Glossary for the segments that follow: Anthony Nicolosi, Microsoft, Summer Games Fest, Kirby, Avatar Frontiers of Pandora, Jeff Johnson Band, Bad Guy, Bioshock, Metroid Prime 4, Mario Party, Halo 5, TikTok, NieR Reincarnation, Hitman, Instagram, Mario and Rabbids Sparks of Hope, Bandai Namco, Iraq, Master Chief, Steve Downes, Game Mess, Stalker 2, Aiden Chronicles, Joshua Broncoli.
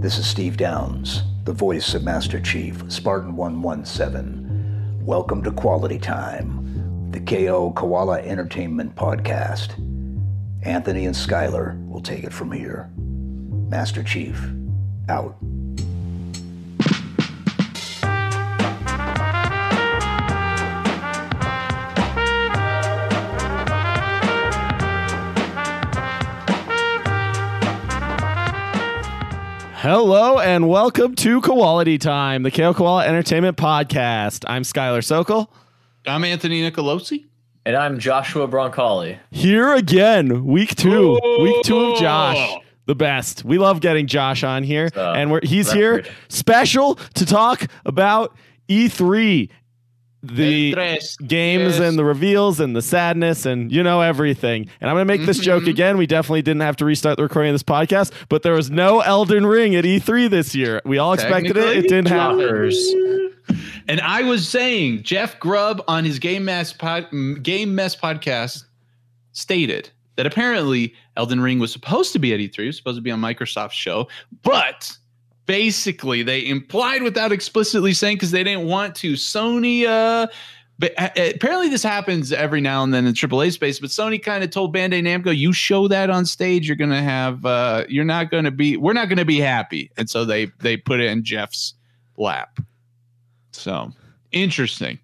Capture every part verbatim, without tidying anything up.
This is Steve Downes, the voice of Master Chief, Spartan one seventeen. Welcome to Quality Time, the K O Koala Entertainment podcast. Anthony and Skylar will take it from here. Master Chief, out. Hello and welcome to Quality Time, the K O Koala Entertainment podcast. I'm Skylar Sokol. I'm Anthony Nicolosi. And I'm Joshua Broncoli. Here again, week two. Ooh. Week two of Josh. The best. We love getting Josh on here. Uh, and we're he's here good. Special to talk about E three. The Interest. games yes. and the reveals and the sadness and, you know, everything. And I'm going to make this joke again. We definitely didn't have to restart the recording of this podcast, but there was no Elden Ring at E three this year. We all expected it. It didn't happen. And I was saying, Jeff Grubb on his Game Mess, pod, Game Mess podcast stated that apparently Elden Ring was supposed to be at E three. It was supposed to be on Microsoft's show, but... basically, they implied without explicitly saying because they didn't want to. Sony, uh, but apparently this happens every now and then in triple A space. But Sony kind of told Bandai Namco, "You show that on stage, you're gonna have, uh, you're not gonna be, we're not gonna be happy." And so they they put it in Jeff's lap. So interesting,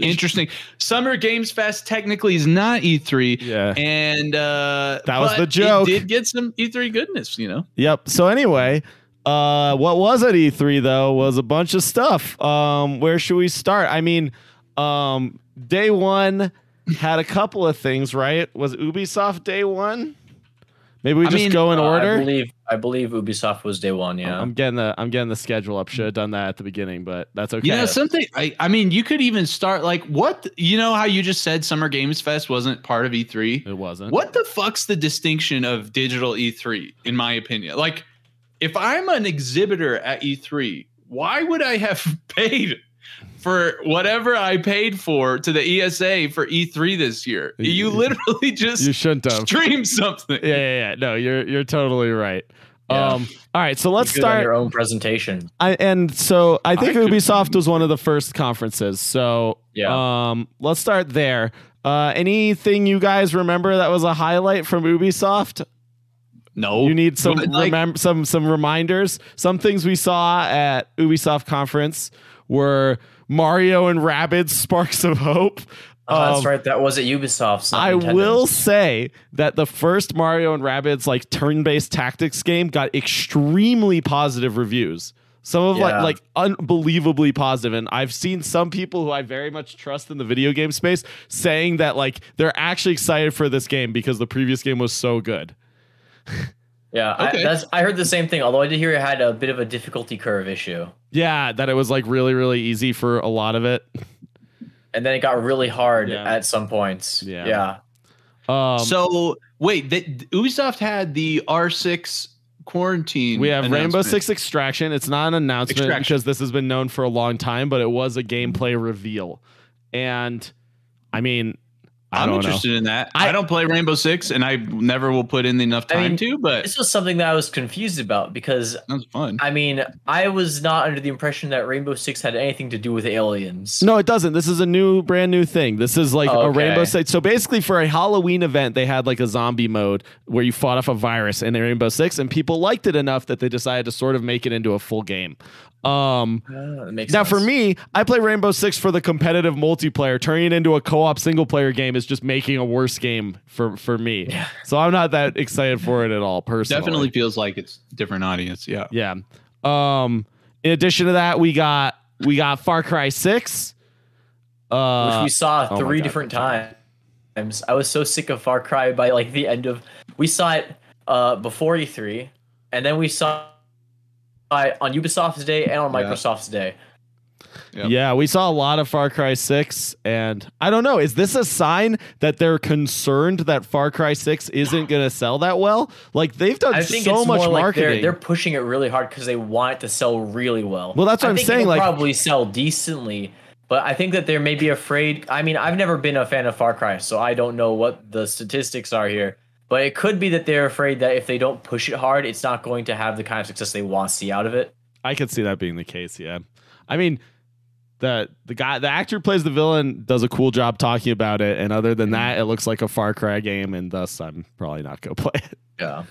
interesting. Summer Games Fest technically is not E three, yeah, and uh, that was the joke. It did get some E three goodness, you know. Yep. So anyway. Uh, what was at E three though was a bunch of stuff. Um, where should we start? I mean, um, day one had a couple of things, right? Was Ubisoft day one? Maybe we I just mean, go in uh, order. I believe I believe Ubisoft was day one. Yeah, oh, I'm getting the I'm getting the schedule up. Should have done that at the beginning, but that's okay. Yeah, something. I I mean, you could even start like what you know how you just said Summer Games Fest wasn't part of E three. It wasn't. What the fuck's the distinction of digital E three in my opinion? Like. If I'm an exhibitor at E three, why would I have paid for whatever I paid for to the E S A for E three this year? You literally just you shouldn't have. Stream something. Yeah, yeah, yeah. No, you're you're totally right. Yeah. Um, all right, so let's start on your own presentation. I and so I think I Ubisoft could... was one of the first conferences. So yeah, um, let's start there. Uh, anything you guys remember that was a highlight from Ubisoft? No, you need some like, remem- some some reminders. Some things we saw at Ubisoft conference were Mario and Rabbids Sparks of Hope. Oh, um, that's right. That was at Ubisoft. I Nintendo's. will say that the first Mario and Rabbids like turn-based tactics game got extremely positive reviews. Some of yeah. like like unbelievably positive, and I've seen some people who I very much trust in the video game space saying that like they're actually excited for this game because the previous game was so good. Yeah, okay. I, that's, I heard the same thing, although I did hear it had a bit of a difficulty curve issue. Yeah, that it was like really, really easy for a lot of it. And then it got really hard yeah. at some points. Yeah. yeah. Um, so, wait, the, Ubisoft had the R six quarantine. We have Rainbow Six Extraction. It's not an announcement Extraction. because this has been known for a long time, but it was a gameplay reveal. And, I mean... I I'm interested know. in that. I, I don't play Rainbow Six, and I never will put in enough time I mean, to. But this was something that I was confused about because that was fun. I mean, I was not under the impression that Rainbow Six had anything to do with aliens. No, it doesn't. This is a new, brand new thing. This is like oh, okay. a Rainbow Six. So basically, for a Halloween event, they had like a zombie mode where you fought off a virus in Rainbow Six, and people liked it enough that they decided to sort of make it into a full game. Um, uh, now, sense. for me, I play Rainbow Six for the competitive multiplayer. Turning it into a co-op single-player game is just making a worse game for, for me. Yeah. So I'm not that excited for it at all, personally. Definitely feels like it's a different audience, yeah. Yeah. Um, in addition to that, we got we got Far Cry six. Uh, Which we saw oh three different times. I was so sick of Far Cry by like the end of... We saw it uh, before E three, and then we saw... I, on Ubisoft's day and on Microsoft's yeah. day. Yep. Yeah, we saw a lot of Far Cry six, and I don't know, is this a sign that they're concerned that Far Cry six isn't going to sell that well? Like, they've done I think so it's much more like marketing. They're, they're pushing it really hard because they want it to sell really well. Well, that's what I I'm think saying. It'll like, probably sell decently, but I think that they may be afraid. I mean, I've never been a fan of Far Cry, so I don't know what the statistics are here. But it could be that they're afraid that if they don't push it hard, it's not going to have the kind of success they want to see out of it. I could see that being the case, yeah. I mean, the the guy, the actor who plays the villain does a cool job talking about it, and other than that, it looks like a Far Cry game, and thus I'm probably not going to play it. Yeah.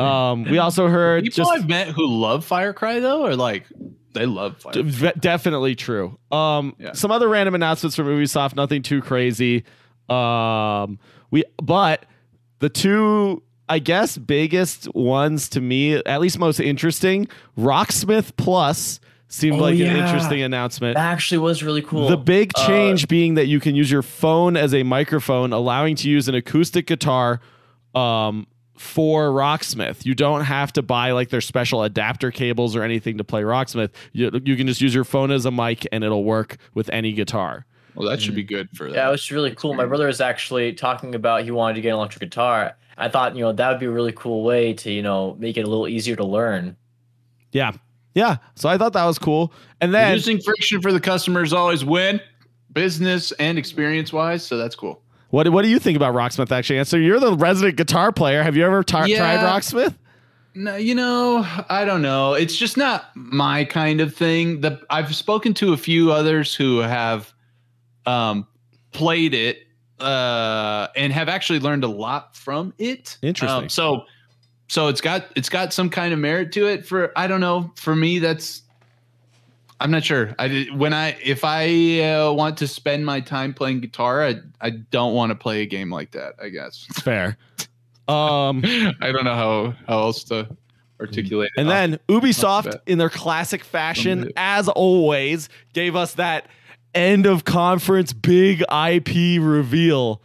Um, we also heard people just, I've met who love Far Cry though, or like they love Far Cry. Definitely true. Um, yeah. Some other random announcements from Ubisoft, nothing too crazy. Um, we but the two, I guess, biggest ones to me, at least most interesting, Rocksmith Plus seemed oh, like yeah. an interesting announcement. That actually was really cool. The big change uh, being that you can use your phone as a microphone, allowing to use an acoustic guitar. Um. For Rocksmith, you don't have to buy like their special adapter cables or anything to play Rocksmith. You, you can just use your phone as a mic and it'll work with any guitar. Well, that should be good for that. Yeah, it was really experience. cool. My brother was actually talking about he wanted to get an electric guitar. I thought, you know, that would be a really cool way to, you know, make it a little easier to learn. Yeah. Yeah. So I thought that was cool. And then reducing friction for the customers always win, business and experience wise. So that's cool. What What do you think about Rocksmith? Actually, answer. So you're the resident guitar player. Have you ever tar- yeah. tried Rocksmith? No, you know, I don't know. It's just not my kind of thing. The I've spoken to a few others who have um, played it uh, and have actually learned a lot from it. Interesting. Um, so, so it's got it's got some kind of merit to it. For I don't know. For me, that's. I'm not sure. I when I if I uh, want to spend my time playing guitar, I I don't want to play a game like that. I guess fair. Um, I don't know how, how else to articulate. And it. then I'll, Ubisoft, in their classic fashion, as always, gave us that end of conference big I P reveal,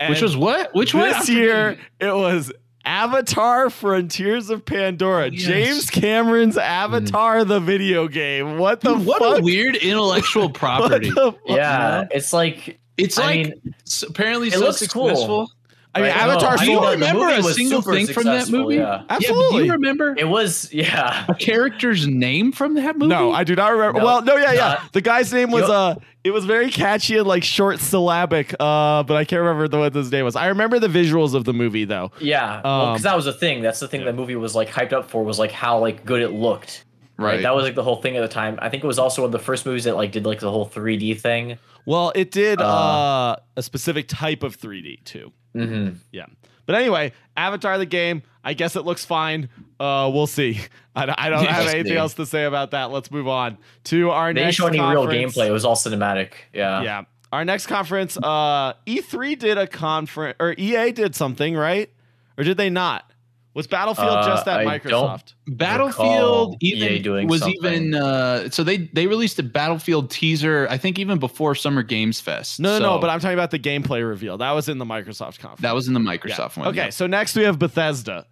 and which was what? Which this was this year? It was. Avatar Frontiers of Pandora. Yes. James Cameron's Avatar, mm. the video game. What the Dude, what fuck? What a weird intellectual property. Yeah, it's like... It's I like mean, apparently it so looks successful. Cool. I mean, right? Avatar... No, do you remember a single thing from that movie? Yeah. Absolutely. Yeah, do you remember... It was, yeah. A character's name from that movie? No, I do not remember. No, well, no, yeah, yeah. The guy's name was... Yep. uh. It was very catchy and like short syllabic, uh, but I can't remember the, what his name was. I remember the visuals of the movie though. Yeah, because um, well, that was the thing. That's the thing yeah. that movie was like hyped up for was like how like good it looked. Right. Like, that was like the whole thing at the time. I think it was also one of the first movies that like did like the whole three D thing. Well, it did uh, uh, a specific type of three D too. Mm-hmm. Yeah. But anyway, Avatar the game. I guess it looks fine. Uh, we'll see. I, I don't have anything else to say about that. Let's move on to our they next show any conference. Real gameplay. It was all cinematic. Yeah. Yeah. Our next conference. Uh, E three did a conference, or E A did something, right? Or did they not? Was Battlefield uh, just at I Microsoft? Battlefield even was something. even uh, so they they released a Battlefield teaser I think even before Summer Games Fest. No, so. no, but I'm talking about the gameplay reveal. That was in the Microsoft conference. That was in the Microsoft yeah. one. Okay, yeah. So next we have Bethesda.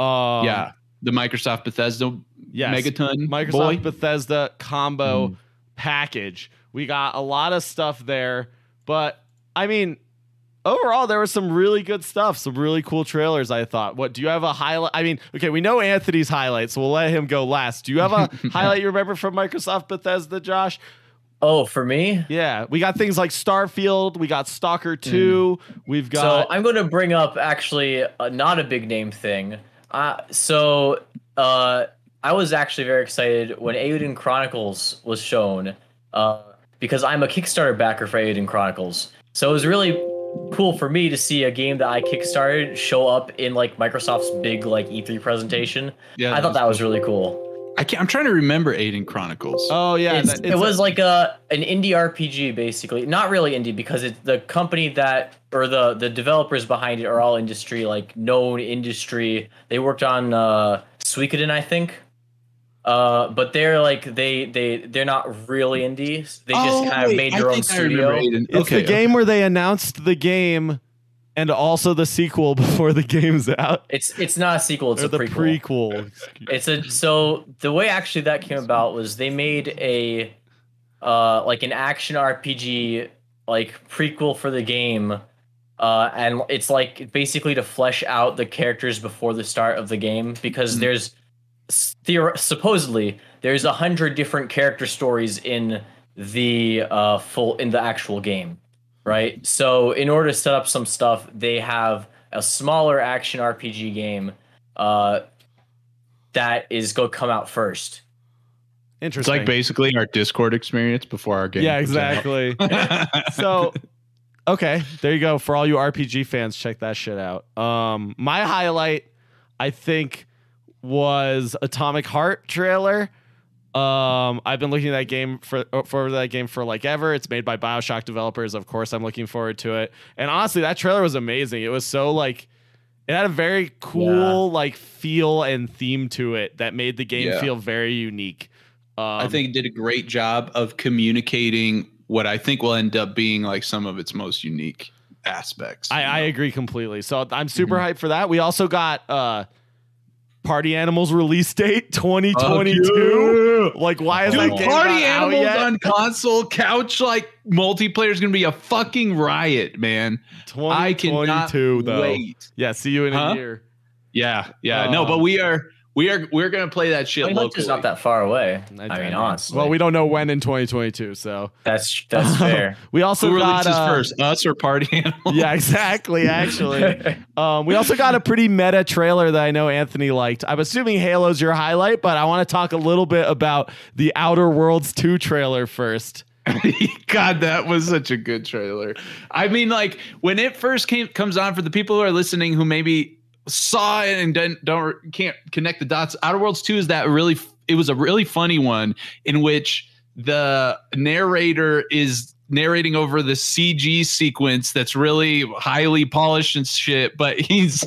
Um, yeah, the Microsoft Bethesda yes, Megaton Microsoft boy. Bethesda combo mm. package. We got a lot of stuff there, but I mean. Overall, there was some really good stuff, some really cool trailers, I thought. What, do you have a highlight? I mean, okay, we know Anthony's highlight, so we'll let him go last. Do you have a highlight you remember from Microsoft Bethesda, Josh? Oh, for me? Yeah. We got things like Starfield. We got Stalker two. Mm. We've got... So I'm going to bring up, actually, uh, not a big name thing. Uh, so uh, I was actually very excited when Aiden Chronicles was shown uh, because I'm a Kickstarter backer for Aiden Chronicles. So it was really... cool for me to see a game that I kickstarted show up in like Microsoft's big like E three presentation. Yeah, I thought that was really cool. I can't, I'm trying to remember Aiden Chronicles. Oh yeah, it's, it's it was a, like a an indie R P G basically. Not really indie because it's the company that or the the developers behind it are all industry like known industry. They worked on uh, Suikoden, I think. Uh, but they're like they they they're not really indie. They just oh, kind of made their I own studio. It's okay, the game okay. where they announced the game and also the sequel before the game's out. It's it's not a sequel. It's or a the prequel. prequel. It's a so the way actually that came about was they made a uh like an action R P G like prequel for the game, uh, and it's like basically to flesh out the characters before the start of the game because mm-hmm. there's. Theor- supposedly there's a hundred different character stories in the uh full in the actual game, right? So in order to set up some stuff, they have a smaller action R P G game uh, that is going to come out first. Interesting. It's like basically our Discord experience before our game. Yeah, exactly. So, okay, there you go. For all you R P G fans, check that shit out. Um, my highlight, I think, was Atomic Heart trailer. Um, I've been looking at that game for for that game for like ever. It's made by BioShock developers. Of course, I'm looking forward to it. And honestly, that trailer was amazing. It was so like, it had a very cool yeah. like feel and theme to it that made the game yeah. feel very unique. Um, I think it did a great job of communicating what I think will end up being like some of its most unique aspects. I, I agree completely. So I'm super mm-hmm. hyped for that. We also got uh, Party Animals release date twenty twenty-two. Oh, like, why is Dude, that game Party not Animals out yet? On console couch like multiplayer is going to be a fucking riot, man. twenty twenty-two though. Wait. Yeah, see you in huh? a year. Yeah, yeah. Uh, no, but we are. We are we're gonna play that shit. It's not that far away. I, I mean, honestly. Well, we don't know when in twenty twenty-two, so that's that's fair. We also Who got releases uh, first, us or Party Animals? Yeah, exactly. Actually, um, we also got a pretty meta trailer that I know Anthony liked. I'm assuming Halo's your highlight, but I want to talk a little bit about the Outer Worlds two trailer first. God, that was such a good trailer. I mean, like when it first came comes on for the people who are listening who maybe. Saw it and don't, don't can't connect the dots. Outer Worlds two is that really it was a really funny one in which the narrator is narrating over the C G sequence that's really highly polished and shit, but he's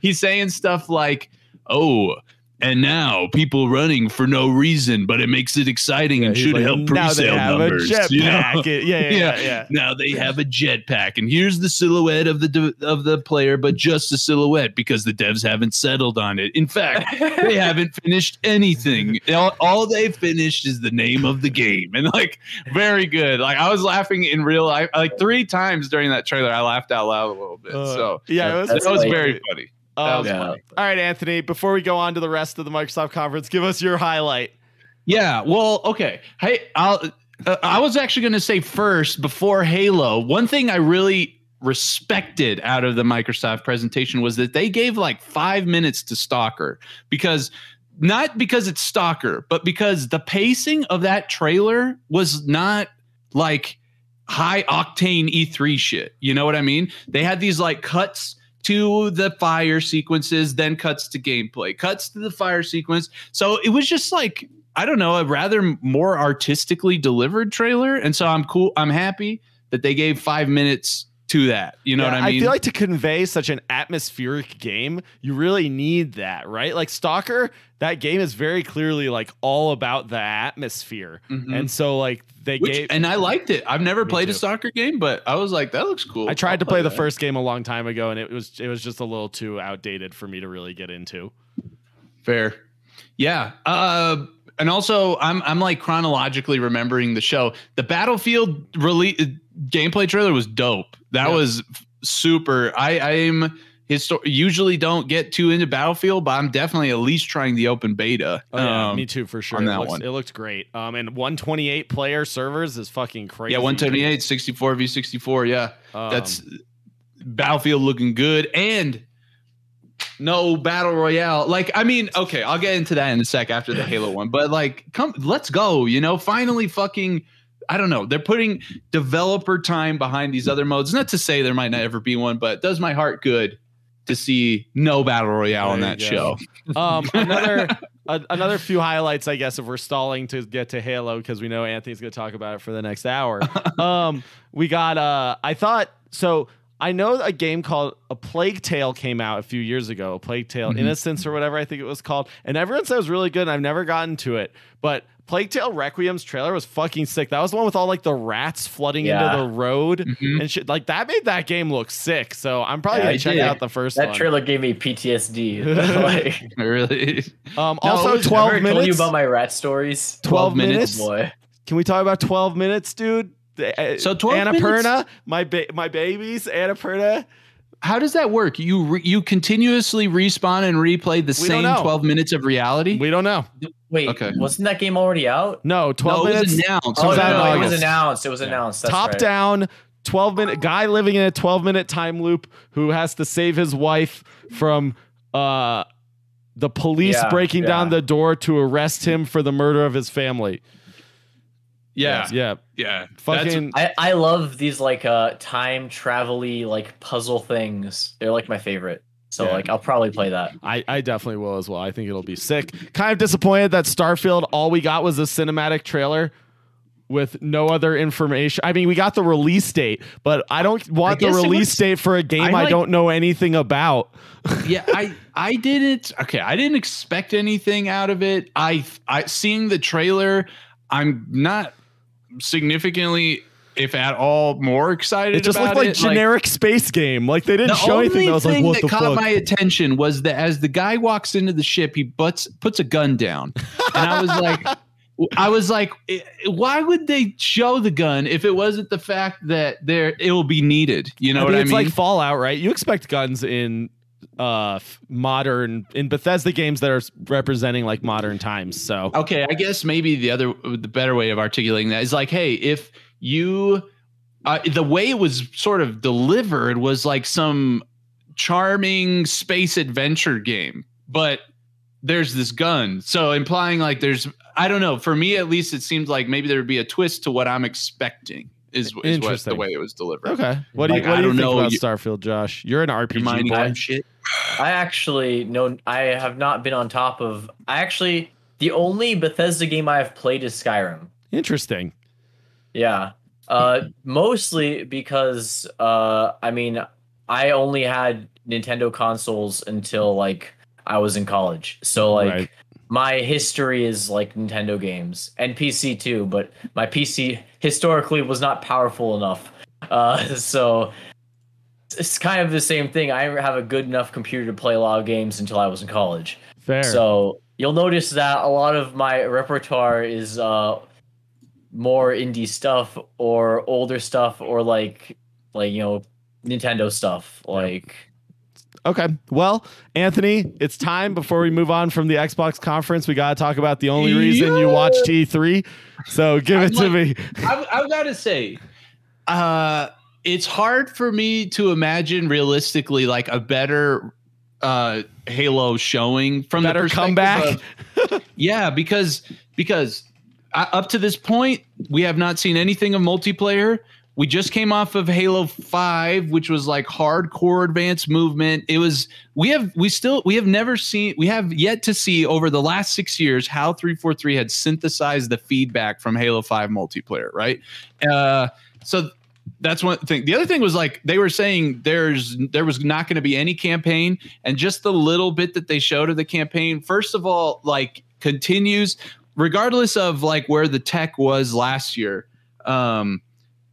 he's saying stuff like, "Oh, and now people running for no reason, but it makes it exciting yeah, and should like, help pre-sale numbers." You know? yeah, yeah, yeah, yeah, yeah. Now they have a jetpack, and here's the silhouette of the of the player, but just a silhouette because the devs haven't settled on it. In fact, they haven't finished anything. All, all they've finished is the name of the game, and like very good. Like I was laughing in real life, like three times during that trailer. I laughed out loud a little bit. Uh, so yeah, it was, it was very funny. Um, yeah. All right, Anthony, before we go on to the rest of the Microsoft conference, give us your highlight. Yeah, well, okay. Hey, I'll, uh, I was actually going to say first, before Halo, one thing I really respected out of the Microsoft presentation was that they gave like five minutes to Stalker. Because, not because it's Stalker, but because the pacing of that trailer was not like high octane E three shit. You know what I mean? They had these like cuts to the fire sequences, then cuts to gameplay, cuts to the fire sequence. So it was just like, I don't know, a rather more artistically delivered trailer. And so I'm cool. I'm happy that they gave five minutes to that. You know yeah, what I mean? I feel like to convey such an atmospheric game, you really need that, right? Like Stalker, that game is very clearly like all about the atmosphere. Mm-hmm. And so like they Which, gave and I liked it. I've never played too. a Stalker game, but I was like, that looks cool. I tried I'll to play, play the first game a long time ago and it was it was just a little too outdated for me to really get into. Fair. Yeah. Uh and also I'm I'm like chronologically remembering the show. The Battlefield release gameplay trailer was dope. That yeah. was super. I I'm histor- usually don't get too into Battlefield, but I'm definitely at least trying the open beta. Oh, yeah, um, me too, for sure. On it that looks, one, it looked great. Um, and one twenty-eight player servers is fucking crazy. Yeah, one twenty-eight, sixty-four v sixty-four. Yeah, um, that's Battlefield looking good and no battle royale. Like, I mean, okay, I'll get into that in a sec after the Halo one. But like, come, let's go. You know, finally, fucking. I don't know. They're putting developer time behind these other modes. Not to say there might not ever be one, but it does my heart good to see no battle royale there on that show. Um, another a, another few highlights, I guess, if we're stalling to get to Halo, because we know Anthony's going to talk about it for the next hour. Um, we got, uh, I thought, so I know a game called A Plague Tale came out a few years ago, A Plague Tale mm-hmm. Innocence or whatever I think it was called. And everyone said it was really good, and I've never gotten to it. But Plague Tale Requiem's trailer was fucking sick. That was the one with all like the rats flooding yeah. into the road mm-hmm. and shit. Like that made that game look sick. So I'm probably yeah, gonna I check did. out the first that one. That trailer gave me P T S D. Like, really? Um, no, also, twelve minutes. Told you about my rat stories. Twelve, twelve minutes, boy. Can we talk about twelve minutes, dude? So twelve Annapurna, minutes? my ba- my babies, Annapurna. How does that work? You re- you continuously respawn and replay the we same twelve minutes of reality? We don't know. Wait, okay. Wasn't that game already out? No, twelve no, minutes. It was announced. Oh, no, no, it was announced. It was announced. That's Top right. down twelve minute guy living in a twelve minute time loop who has to save his wife from uh, the police yeah, breaking yeah. down the door to arrest him for the murder of his family. Yeah. Yeah. Yeah. Fucking. I, I love these like uh time travel-y like puzzle things. They're like my favorite. So yeah. like I'll probably play that. I, I definitely will as well. I think it'll be sick. Kind of disappointed that Starfield, all we got was a cinematic trailer with no other information. I mean, we got the release date, but I don't want I the release was, date for a game I, like, I don't know anything about. yeah, I I didn't okay, I didn't expect anything out of it. I I seeing the trailer, I'm not significantly, if at all, more excited. It just about looked like it. generic like, space game. Like they didn't the show anything. I was like, what the fuck? The only thing that caught my attention was that as the guy walks into the ship, he butts puts a gun down, and I was like, I was like, why would they show the gun if it wasn't the fact that there it will be needed? You know I mean, what I mean? It's like Fallout, right? You expect guns in uh modern in Bethesda games that are representing like modern times. So okay, I guess maybe the other the better way of articulating that is like, hey, if you uh, the way it was sort of delivered was like some charming space adventure game, but there's this gun, so implying like there's I don't know, for me at least it seems like maybe there would be a twist to what I'm expecting. Is, is what the way it was delivered. Okay. What do you, like, what do you think know. about Starfield, Josh? You're an R P G boy. Shit. I actually no, I have not been on top of. I actually the only Bethesda game I have played is Skyrim. Interesting. Yeah. Uh, mostly because uh, I mean, I only had Nintendo consoles until like I was in college, so like. Right. My history is like Nintendo games and P C too, but my P C historically was not powerful enough. Uh, so it's kind of the same thing. I didn't have a good enough computer to play a lot of games until I was in college. Fair. So you'll notice that a lot of my repertoire is uh, more indie stuff or older stuff or like, like, you know, Nintendo stuff. Like, yeah. Okay, well, Anthony, it's time before we move on from the Xbox conference. We got to talk about the only reason you watched E three. So give I'm it to like, me. I've, I've got to say, uh, it's hard for me to imagine realistically like a better uh, Halo showing from better the perspective comeback. Of, yeah, because because uh, up to this point, we have not seen anything of multiplayer. We just came off of Halo five, which was like hardcore advanced movement. It was we have we still we have never seen we have yet to see over the last six years how three forty-three had synthesized the feedback from Halo five multiplayer. Right. Uh, so that's one thing. The other thing was like they were saying there's there was not going to be any campaign, and just the little bit that they showed of the campaign, first of all, like continues regardless of like where the tech was last year. Um,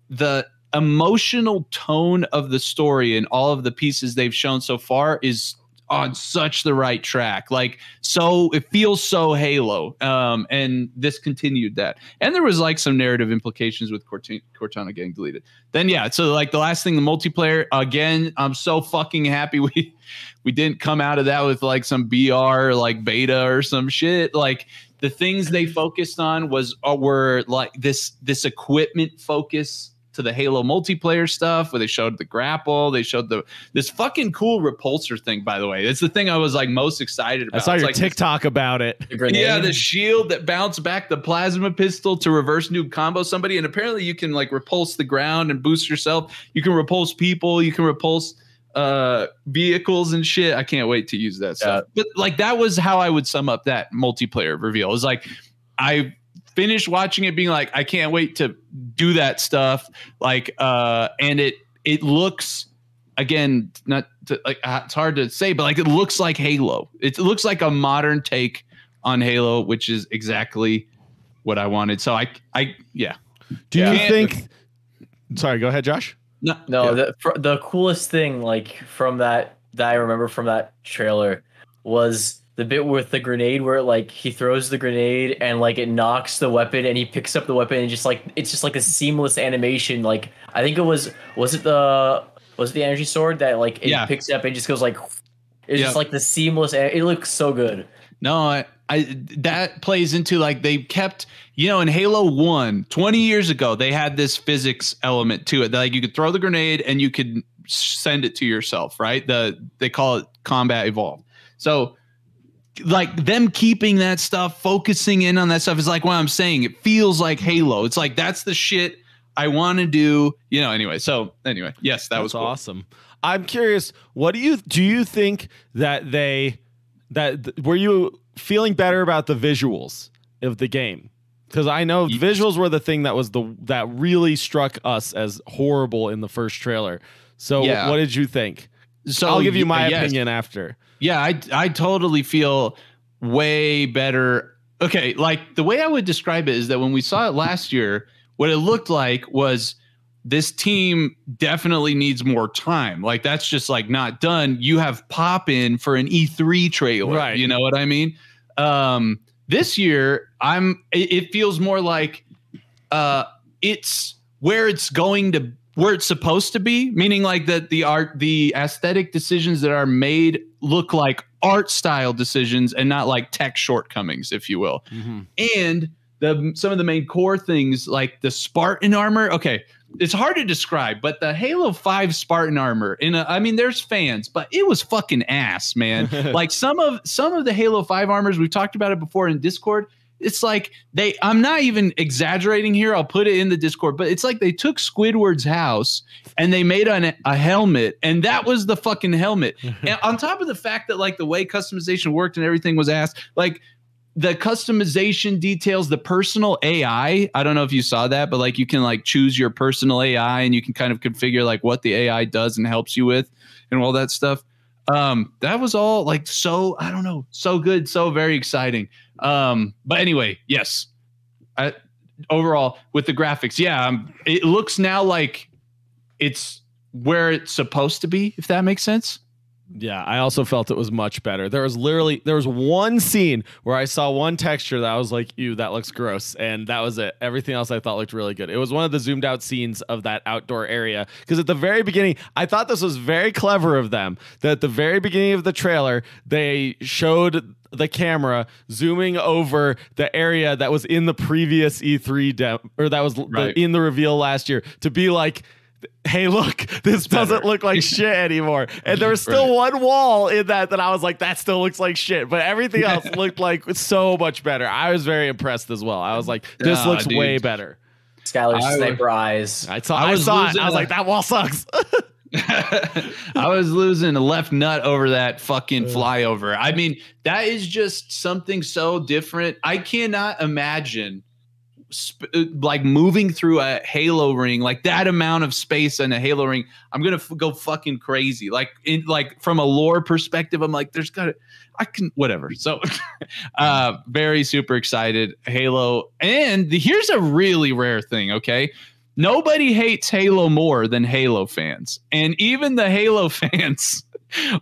The emotional tone of the story and all of the pieces they've shown so far is on such the right track. Like, so it feels so Halo. Um, and this continued that. And there was like some narrative implications with Cortana, Cortana getting deleted. Then, yeah. So like the last thing, the multiplayer, again, I'm so fucking happy we, we didn't come out of that with like some B R, like beta or some shit. Like, the things they focused on was uh, were like this this equipment focus to the Halo multiplayer stuff where they showed the grapple, they showed the this fucking cool repulsor thing, by the way. That's the thing I was like most excited about. I saw your like, TikTok about it. Yeah, the shield that bounced back the plasma pistol to reverse noob combo somebody. And apparently you can like repulse the ground and boost yourself. You can repulse people. You can repulse uh, vehicles and shit. I can't wait to use that stuff. Yeah. But like that was how I would sum up that multiplayer reveal. It was like I finished watching it being like, I can't wait to do that stuff. Like, uh, and it, it looks again, not to, like, uh, it's hard to say, but like, it looks like Halo. It looks like a modern take on Halo, which is exactly what I wanted. So I, I, yeah. Do yeah. you think, sorry, go ahead, Josh. No, no. Yeah. The the coolest thing like from that that I remember from that trailer was the bit with the grenade where like he throws the grenade and like it knocks the weapon and he picks up the weapon and just like it's just like a seamless animation. Like I think it was was it the was it the energy sword that like it yeah. picks up and just goes like it's yeah. just like the seamless. It looks so good. No, I, I that plays into like they kept, you know, in Halo one, twenty years ago, they had this physics element to it. That, like, you could throw the grenade and you could send it to yourself, right? The they call it Combat Evolved. So like them keeping that stuff, focusing in on that stuff is like what I'm saying. It feels like Halo. It's like that's the shit I want to do, you know, anyway. So anyway, yes, that that's was cool. Awesome. I'm curious, what do you do you think that they that were you feeling better about the visuals of the game? Because I know you, visuals were the thing that was the that really struck us as horrible in the first trailer. So yeah. What did you think? So I'll give you my yes. opinion after. Yeah, I I totally feel way better. Okay, like the way I would describe it is that when we saw it last year, what it looked like was this team definitely needs more time. Like that's just like not done. You have pop in for an E three trailer. Right. You know what I mean? Um, this year, I'm. It, it feels more like uh, it's where it's going to, where it's supposed to be. Meaning like that the art, the aesthetic decisions that are made look like art style decisions and not like tech shortcomings, if you will. Mm-hmm. And The, some of the main core things like the Spartan armor. Okay, it's hard to describe, but the Halo five Spartan armor. In a, I mean, there's fans, but it was fucking ass, man. Like some of some of the Halo five armors, we've talked about it before in Discord. It's like they. I'm not even exaggerating here. I'll put it in the Discord, but it's like they took Squidward's house and they made an, a helmet, and that was the fucking helmet. And on top of the fact that like the way customization worked and everything was ass, like. The customization details, the personal A I. I don't know if you saw that, but like you can like choose your personal A I and you can kind of configure like what the A I does and helps you with and all that stuff. Um, that was all like so, I don't know, so good, so very exciting. Um, but anyway, yes. I, overall, with the graphics, yeah, um, it looks now like it's where it's supposed to be, if that makes sense. Yeah, I also felt it was much better. There was literally there was one scene where I saw one texture that I was like, ew, that looks gross. And that was it. Everything else I thought looked really good. It was one of the zoomed out scenes of that outdoor area. Because at the very beginning, I thought this was very clever of them. That at the very beginning of the trailer, they showed the camera zooming over the area that was in the previous E three demo, or that was right. the, in the reveal last year to be like, hey, look, this it's doesn't better. Look like shit anymore. And there was still right. one wall in that that I was like, that still looks like shit. But everything else looked like so much better. I was very impressed as well. I was like, this oh, looks dude. way better. Skylar's sniper eyes. I, saw, I, was I saw it. I was like, that wall sucks. I was losing a left nut over that fucking flyover. I mean, that is just something so different. I cannot imagine Sp- like moving through a Halo ring, like that amount of space in a Halo ring, I'm gonna f- go fucking crazy. Like, in like from a lore perspective, I'm like, there's gotta, I can, whatever. So, uh, very super excited. Halo, and the, here's a really rare thing. Okay, nobody hates Halo more than Halo fans, and even the Halo fans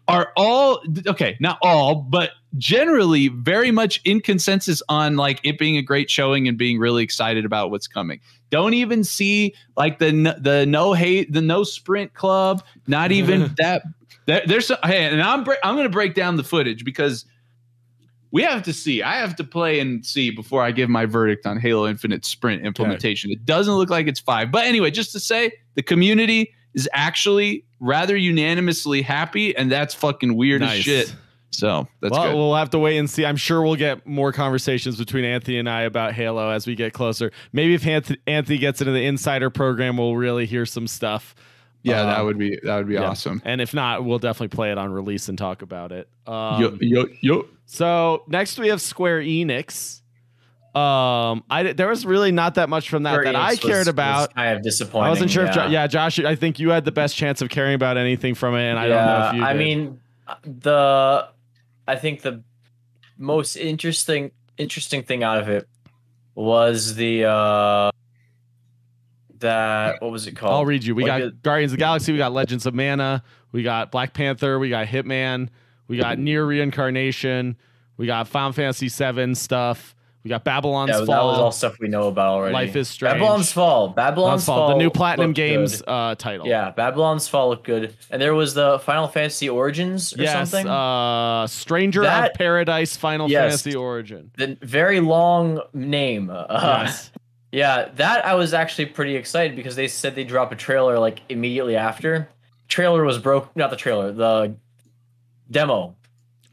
are all okay, not all, but generally very much in consensus on like it being a great showing and being really excited about what's coming. Don't even see like the the no hate, the no sprint club, not even that there, there's some, hey, and I'm I'm going to break down the footage because we have to see. I have to play and see before I give my verdict on Halo Infinite sprint implementation. Okay. It doesn't look like it's five. But anyway, just to say the community is actually rather unanimously happy, and that's fucking weird nice. as shit. So that's well, good. We'll have to wait and see. I'm sure we'll get more conversations between Anthony and I about Halo as we get closer. Maybe if Anthony gets into the insider program, we'll really hear some stuff. Yeah, um, that would be that would be yeah. awesome. And if not, we'll definitely play it on release and talk about it. Um, yo, yo, yo. So next we have Square Enix. Um, I there was really not that much from that Square that Enix I cared was, about. I have disappointed. I wasn't sure. Yeah. If jo- yeah, Josh, I think you had the best chance of caring about anything from it, and yeah, I don't know if you. I did. mean, the. I think the most interesting interesting thing out of it was the uh, that what was it called? I'll read you. We what got Guardians of the Galaxy. We got Legends of Mana. We got Black Panther. We got Hitman. We got Nier Reincarnation. We got Final Fantasy seven stuff. We got Babylon's yeah, Fall. That was all stuff we know about already. Life is Strange. Babylon's Fall. Babylon's Fall. The new Platinum Games uh, title. Yeah, Babylon's Fall looked good. And there was the Final Fantasy Origins or yes, something? Uh, Stranger that, of Paradise Final yes, Fantasy Origin. The very long name. Uh, yes. Yeah, that I was actually pretty excited because they said they'd drop a trailer like immediately after. Trailer was broke. Not the trailer. The demo.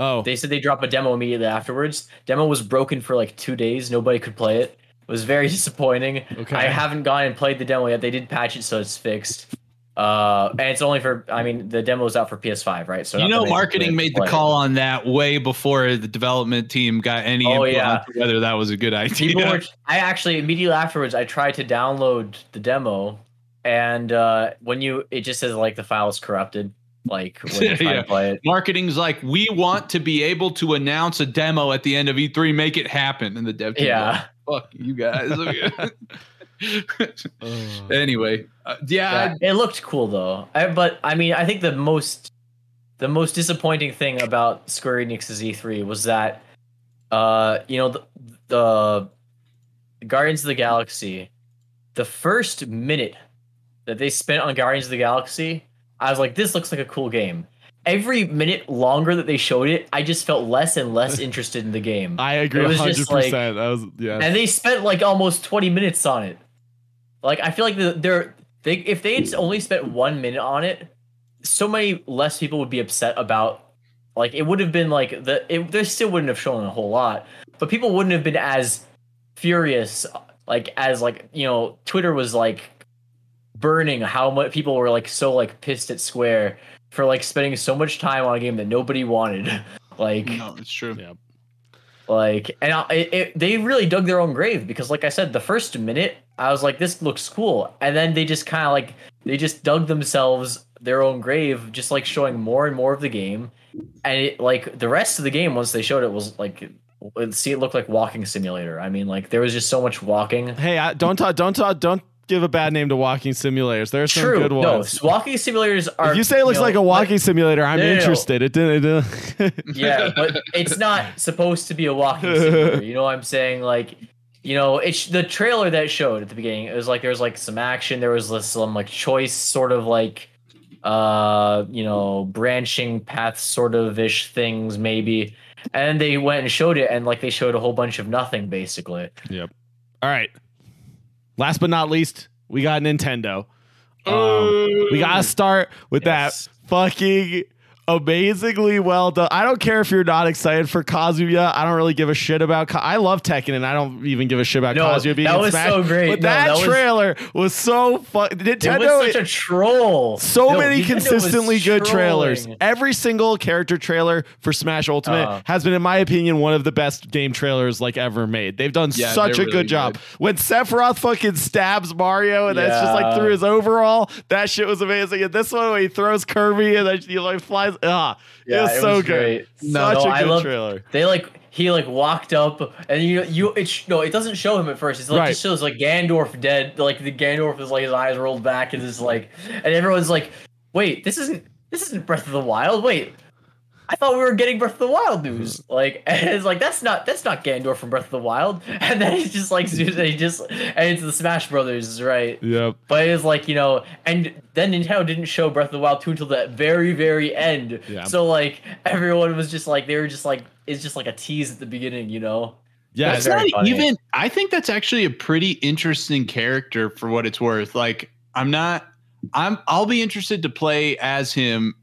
Oh. They said they dropped a demo immediately afterwards. Demo was broken for like two days. Nobody could play it. It was very disappointing. Okay. I haven't gone and played the demo yet. They did patch it, so it's fixed. Uh, and it's only for, I mean, the demo's out for P S five, right? So you know, marketing made the call on that way before the development team got any oh, input yeah. on whether that was a good idea. Were, I actually, immediately afterwards, I tried to download the demo, and uh, when you, it just says like the file is corrupted. Like when you try yeah. to play it. Marketing's like, we want to be able to announce a demo at the end of E three, make it happen. And the dev team yeah like, fuck you guys. oh. Anyway, uh, yeah, yeah it looked cool though. I, but I mean, I think the most the most disappointing thing about Square Enix's E three was that uh you know the, the Guardians of the Galaxy, the first minute that they spent on Guardians of the Galaxy, I was like, this looks like a cool game. Every minute longer that they showed it, I just felt less and less interested in the game. I agree, it was one hundred percent. Just like, that was, yeah. And they spent like almost twenty minutes on it. Like, I feel like they're, they, if they had only spent one minute on it, so many less people would be upset about. Like, it would have been like the, it, they still wouldn't have shown a whole lot, but people wouldn't have been as furious. Like as like you know, Twitter was like. Burning how much people were like so like pissed at Square for like spending so much time on a game that nobody wanted. Like no, it's true. Yeah. Like and I, it, they really dug their own grave because like I said, the first minute I was like, this looks cool, and then they just kind of like they just dug themselves their own grave, just like showing more and more of the game, and it like the rest of the game once they showed it was like. See, it looked like walking simulator. I mean, like there was just so much walking. Hey, I, don't talk, don't talk, don't. Give a bad name to walking simulators. There are some True. good ones. No, walking simulators are. If you say it looks you know, like a walking like, simulator, I'm no, no, no. interested. It didn't. It didn't. Yeah, but it's not supposed to be a walking simulator. You know what I'm saying? Like, you know, it's the trailer that showed at the beginning. It was like there was like some action. There was some like choice, sort of like, uh, you know, branching path, sort of ish things maybe. And they went and showed it, and like they showed a whole bunch of nothing basically. Yep. All right. Last but not least, we got Nintendo. Um, we got to start with yes. that fucking amazingly well done. I don't care if you're not excited for Kazuya. I don't really give a shit about Ka- I love Tekken, and I don't even give a shit about no, Kazuya being that was Smash. So great. But no, that, that trailer was, was so fun. Nintendo it was such a troll. So no, many Nintendo consistently good trolling. trailers. Every single character trailer for Smash Ultimate uh, has been, in my opinion, one of the best game trailers like ever made. They've done yeah, such a really good job. Good. When Sephiroth fucking stabs Mario and yeah. that's just like through his overall, that shit was amazing. And this one when he throws Kirby and then he like flies. Ah, yeah, it was it so was great. Good. No, Such no, a good I love, trailer. They like he like walked up and you you it sh- no it doesn't show him at first. It's like right. just shows like Ganondorf dead. Like the Ganondorf is like his eyes rolled back and is like and everyone's like, wait, this isn't this isn't Breath of the Wild. Wait, I thought we were getting Breath of the Wild news. Like and it's like that's not that's not Ganondorf from Breath of the Wild. And then he's just like and he just and it's the Smash Brothers, right? Yep. But it's like you know, and then Nintendo didn't show Breath of the Wild two until the very very end. Yeah. So like everyone was just like they were just like it's just like a tease at the beginning, you know. Yeah, it's not funny. Even. I think that's actually a pretty interesting character for what it's worth. Like I'm not. I'm. I'll be interested to play as him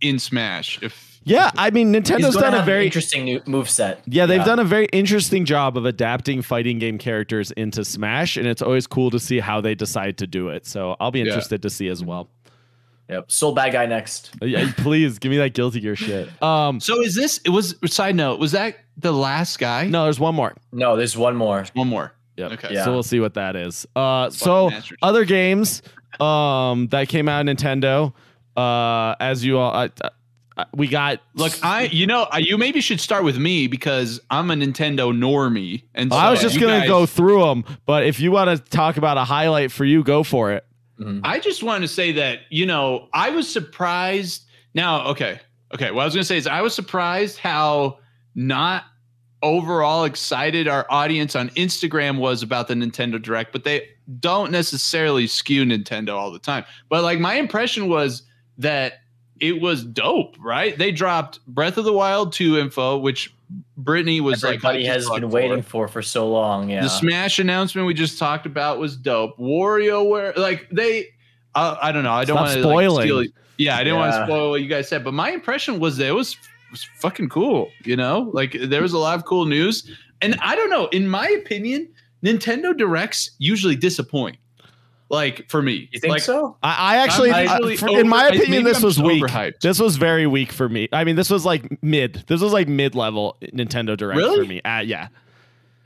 in Smash if. Yeah, I mean, Nintendo's done a very interesting new moveset. Yeah, they've yeah. done a very interesting job of adapting fighting game characters into Smash, and it's always cool to see how they decide to do it. So I'll be interested yeah. to see as well. Yep, Soul Bad Guy next. Yeah, please give me that Guilty Gear shit. Um, so is this? It was side note. Was that the last guy? No, there's one more. No, there's one more. There's one more. Yep. Okay. Yeah. So we'll see what that is. Uh, so other games um, that came out of Nintendo, uh, as you all. I, I, We got look. I you know you maybe should start with me because I'm a Nintendo normie, and so I was just gonna guys, go through them. But if you want to talk about a highlight for you, go for it. Mm-hmm. I just want to say that you know I was surprised. Now, okay, okay. What I was gonna say is I was surprised how not overall excited our audience on Instagram was about the Nintendo Direct, but they don't necessarily skew Nintendo all the time. But like my impression was that it was dope, right? They dropped Breath of the Wild two info, which Brittany was Everybody like, everybody has been waiting for. for for so long. Yeah, the Smash announcement we just talked about was dope. WarioWare, like they, uh, I don't know, I don't want to like, steal. Yeah, I didn't yeah. want to spoil what you guys said, but my impression was that it was, it was fucking cool. You know, like there was a lot of cool news, and I don't know. In my opinion, Nintendo Directs usually disappoint. Like for me, you think like, so? I, I actually, I, for, over, in my opinion, this I'm was weak. Overhyped. This was very weak for me. I mean, this was like mid. This was like mid-level Nintendo Direct really? for me. Uh, yeah,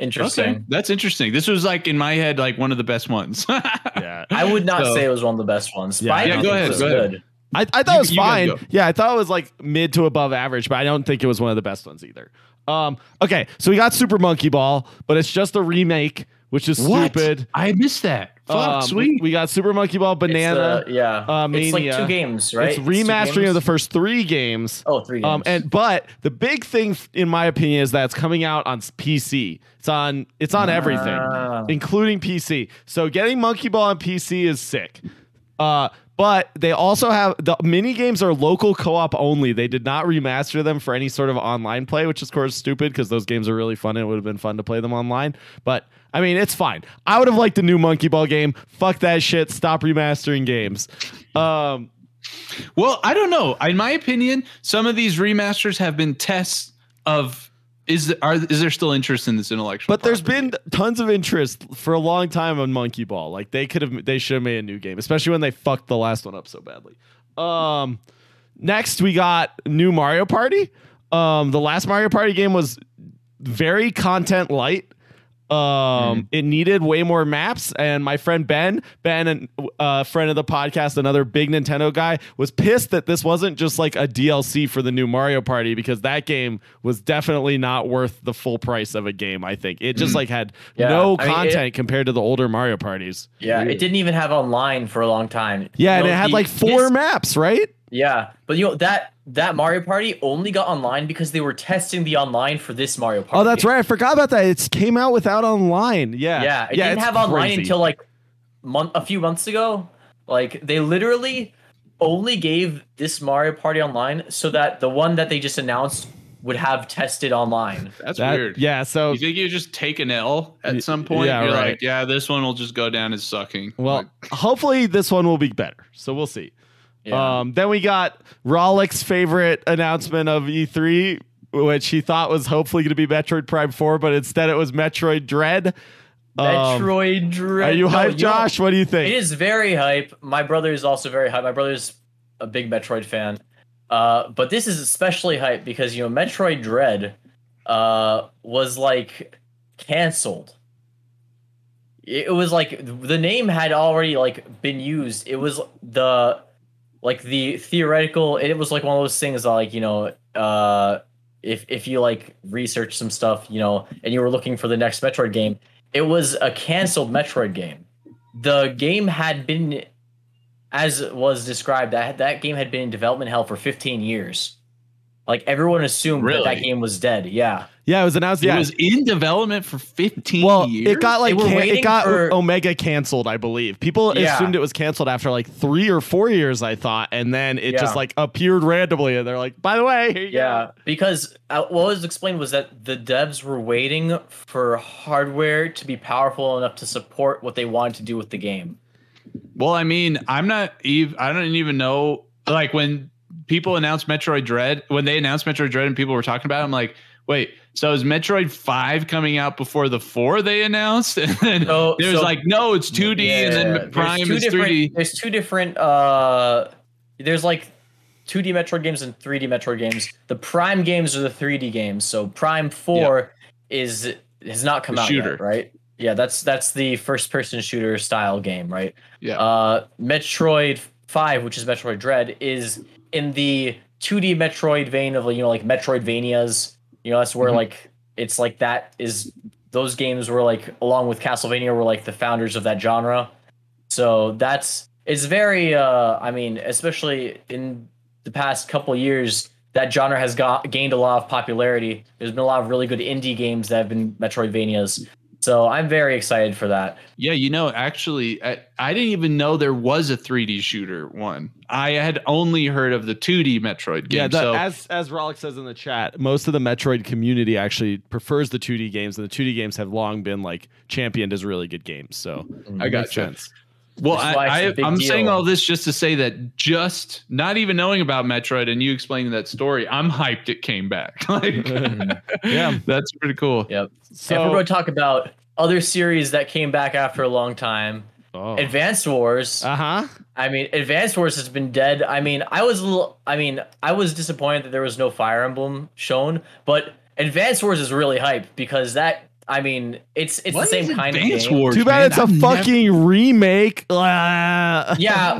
interesting. Okay. That's interesting. This was like in my head, like one of the best ones. yeah, I would not so, say it was one of the best ones. Yeah, yeah go ahead. Go ahead. Good. I, I thought you, it was fine. Yeah, I thought it was like mid to above average, but I don't think it was one of the best ones either. Um, okay, so we got Super Monkey Ball, but it's just a remake, which is what? stupid. I missed that. Fuck, um, sweet. We got Super Monkey Ball, Banana, the, yeah. Uh, Mania. It's like two games, right? It's remastering it's of the first three games. Oh, three games. Um, and but the big thing, in my opinion, is that it's coming out on P C. It's on. It's on ah. everything, including P C. So getting Monkey Ball on P C is sick. Uh, but they also have the mini games are local co-op only. They did not remaster them for any sort of online play, which is of course stupid because those games are really fun. And it would have been fun to play them online, but. I mean, it's fine. I would have liked the new Monkey Ball game. Fuck that shit. Stop remastering games. Um, well, I don't know. In my opinion, some of these remasters have been tests of is are is there still interest in this intellectual But property? There's been tons of interest for a long time on Monkey Ball. Like they could have they should have made a new game, especially when they fucked the last one up so badly. Um, next, we got new Mario Party. Um, the last Mario Party game was very content light. Um, mm-hmm. It needed way more maps, and my friend Ben, Ben, and uh, friend of the podcast, another big Nintendo guy, was pissed that this wasn't just like a D L C for the new Mario Party because that game was definitely not worth the full price of a game. I think it just mm-hmm. like had yeah. no I content mean, it, compared to the older Mario Parties. Yeah, Ooh. It didn't even have online for a long time. Yeah, you know, and it had the, like four this, maps, right? Yeah, but you know that. That Mario Party only got online because they were testing the online for this Mario Party. Oh, that's right. I forgot about that. It came out without online. Yeah. Yeah. It yeah, didn't have online crazy. until like month, a few months ago. Like they literally only gave this Mario Party online so that the one that they just announced would have tested online. That's that, weird. Yeah. So you think you just take an L at some point? Yeah, You're right. like, yeah, this one will just go down as sucking. Well, like, hopefully this one will be better. So we'll see. Yeah. Um, then we got Rollick's favorite announcement of E three, which he thought was hopefully going to be Metroid Prime four, but instead it was Metroid Dread. Um, Metroid Dread. Are you hyped, no, Josh? You know, what do you think? It is very hype. My brother is also very hype. My brother's a big Metroid fan. Uh, but this is especially hype because, you know, Metroid Dread uh, was like canceled. It was like the name had already like been used. It was the... Like the theoretical, it was like one of those things that like, you know, uh, if if you like research some stuff, you know, and you were looking for the next Metroid game, it was a canceled Metroid game. The game had been, as was described, that that game had been in development hell for fifteen years. Like everyone assumed really? that, that game was dead. Yeah. Yeah, it was announced. It yeah. was in development for fifteen well, years. Well, it got like can- it got for- Omega canceled, I believe. People yeah. assumed it was canceled after like three or four years, I thought, and then it yeah. just like appeared randomly, and they're like, "By the way, here you yeah." go. Because uh, what was explained was that the devs were waiting for hardware to be powerful enough to support what they wanted to do with the game. Well, I mean, I'm not even. I don't even know. Like when people announced Metroid Dread, when they announced Metroid Dread, and people were talking about it, I'm like, wait. So is Metroid five coming out before the four they announced? And then so, there's so, like, no, it's two D yeah, and then Prime is three D. There's two different, uh, there's like two D Metroid games and three D Metroid games. The Prime games are the three D games. So Prime four yeah. is has not come the out shooter. yet, right? Yeah, that's that's the first-person shooter style game, right? Yeah. Uh, Metroid five, which is Metroid Dread, is in the two D Metroid vein of, you know, like Metroidvanias. You know, that's where, mm-hmm. like, it's like that is... Those games were, like, along with Castlevania, were, like, the founders of that genre. So that's... It's very, uh... I mean, especially in the past couple years, that genre has got gained a lot of popularity. There's been a lot of really good indie games that have been Metroidvanias. So I'm very excited for that. Yeah, you know, actually, I, I didn't even know there was a three D shooter one. I had only heard of the two D Metroid game. Yeah, the, so. as as Rollick says in the chat, most of the Metroid community actually prefers the two D games, and the two D games have long been like championed as really good games. So mm-hmm. I got you. Well, I, I, I'm deal. saying all this just to say that just not even knowing about Metroid and you explaining that story, I'm hyped it came back. Like, yeah, that's pretty cool. Yep. So and we're going to talk about other series that came back after a long time. Oh. Advance Wars. Uh-huh. I mean, Advance Wars has been dead. I mean, I was a little, I mean, I was disappointed that there was no Fire Emblem shown, but Advance Wars is really hyped because that. I mean, it's it's what the same kind Advance of game. Wars, Too bad man. it's a I've fucking never... remake. Yeah,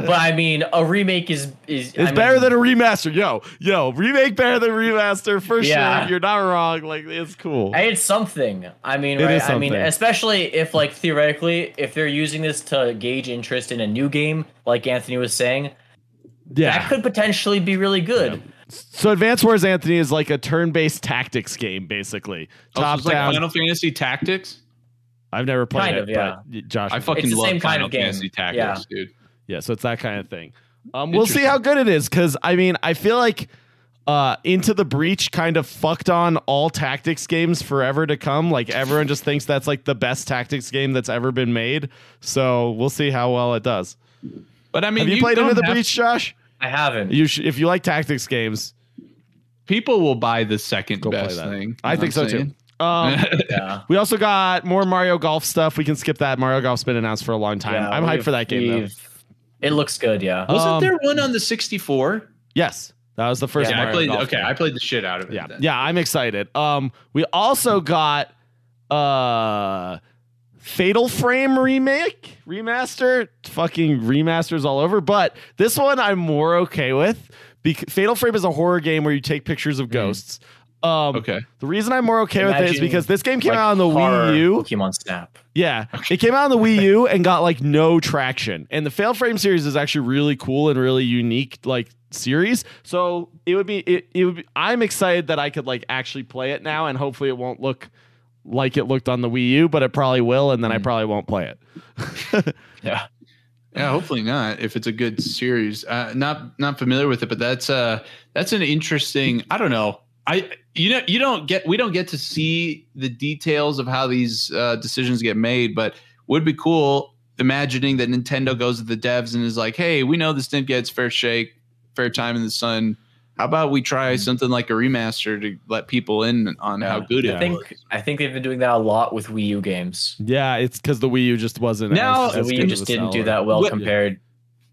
but I mean, a remake is... is it's I better mean... than a remaster. Yo, yo, remake better than remaster, for yeah. sure. You're not wrong. Like, it's cool. And it's something. I mean, it right? Something. I mean, especially if, like, theoretically, if they're using this to gauge interest in a new game, like Anthony was saying, yeah. that could potentially be really good. Yeah. So Advance Wars, Anthony, is like a turn-based tactics game, basically. Oh, Top so it's like down. Final Fantasy Tactics? I've never played kind it, of, yeah. but Josh... I fucking love Final kind of Fantasy game. Tactics, yeah. dude. Yeah, so it's that kind of thing. Um, we'll see how good it is, because, I mean, I feel like uh, Into the Breach kind of fucked on all tactics games forever to come. Like, everyone just thinks that's, like, the best tactics game that's ever been made. So we'll see how well it does. But, I mean... Have you, you played Into the Breach, to- Josh? I haven't. You should, if you like tactics games, people will buy the second best thing. I think so too. Um, yeah. We also got more Mario Golf stuff. We can skip that. Mario Golf's been announced for a long time. Yeah, I'm hyped for that game though. It looks good. Yeah. Wasn't um, there one on the sixty-four? Yes, that was the first. Yeah, Mario I played. Golf okay, game. I played the shit out of it. Yeah, then. yeah. I'm excited. Um, we also got uh, Fatal Frame remake remaster fucking remasters all over, but this one I'm more okay with because Fatal Frame is a horror game where you take pictures of ghosts. Um okay, the reason I'm more okay Imagine, with it is because this game came like, out on the Wii U Pokemon Snap yeah okay. It came out on the Wii U and got like no traction, and the Fatal Frame series is actually really cool and really unique like series, so it would be it, it would be, I'm excited that I could like actually play it now, and hopefully it won't look like it looked on the Wii U, but it probably will, and then mm. I probably won't play it. yeah, yeah. Hopefully not. If it's a good series, uh, not not familiar with it, but that's uh that's an interesting. I don't know. I you know you don't get we don't get to see the details of how these uh, decisions get made, but would be cool imagining that Nintendo goes to the devs and is like, hey, we know this didn't get its fair shake, fair time in the sun. How about we try something like a remaster to let people in on yeah, how good it I think, was? I think they've been doing that a lot with Wii U games. Yeah, it's because the Wii U just wasn't. Now as, as the Wii U just didn't seller. do that well what, compared.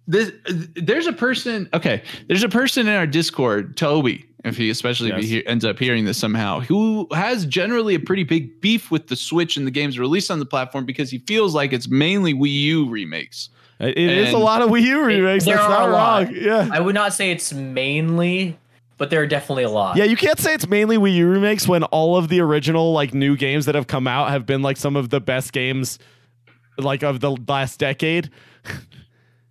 This, there's a person. Okay, there's a person in our Discord, Toby, if he especially yes. if he ends up hearing this somehow, who has generally a pretty big beef with the Switch and the games released on the platform because he feels like it's mainly Wii U remakes. It and is a lot of Wii U remakes. That's not wrong. Yeah, I would not say it's mainly, but there are definitely a lot. Yeah, you can't say it's mainly Wii U remakes when all of the original like new games that have come out have been like some of the best games like of the last decade.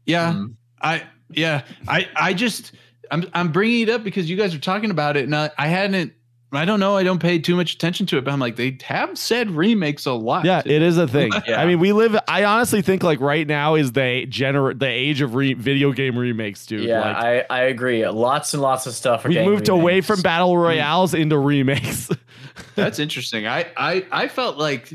yeah, mm-hmm. I yeah I I just I'm I'm bringing it up because you guys are talking about it, and I, I hadn't. I don't know. I don't pay too much attention to it, but I'm like, they have said remakes a lot. Yeah, it is a thing. yeah. I mean, we live. I honestly think like right now is the gener- the age of re- video game remakes, dude. Yeah, like, I, I agree. Lots and lots of stuff. We moved remakes. away from battle royales mm. into remakes. That's interesting. I, I I felt like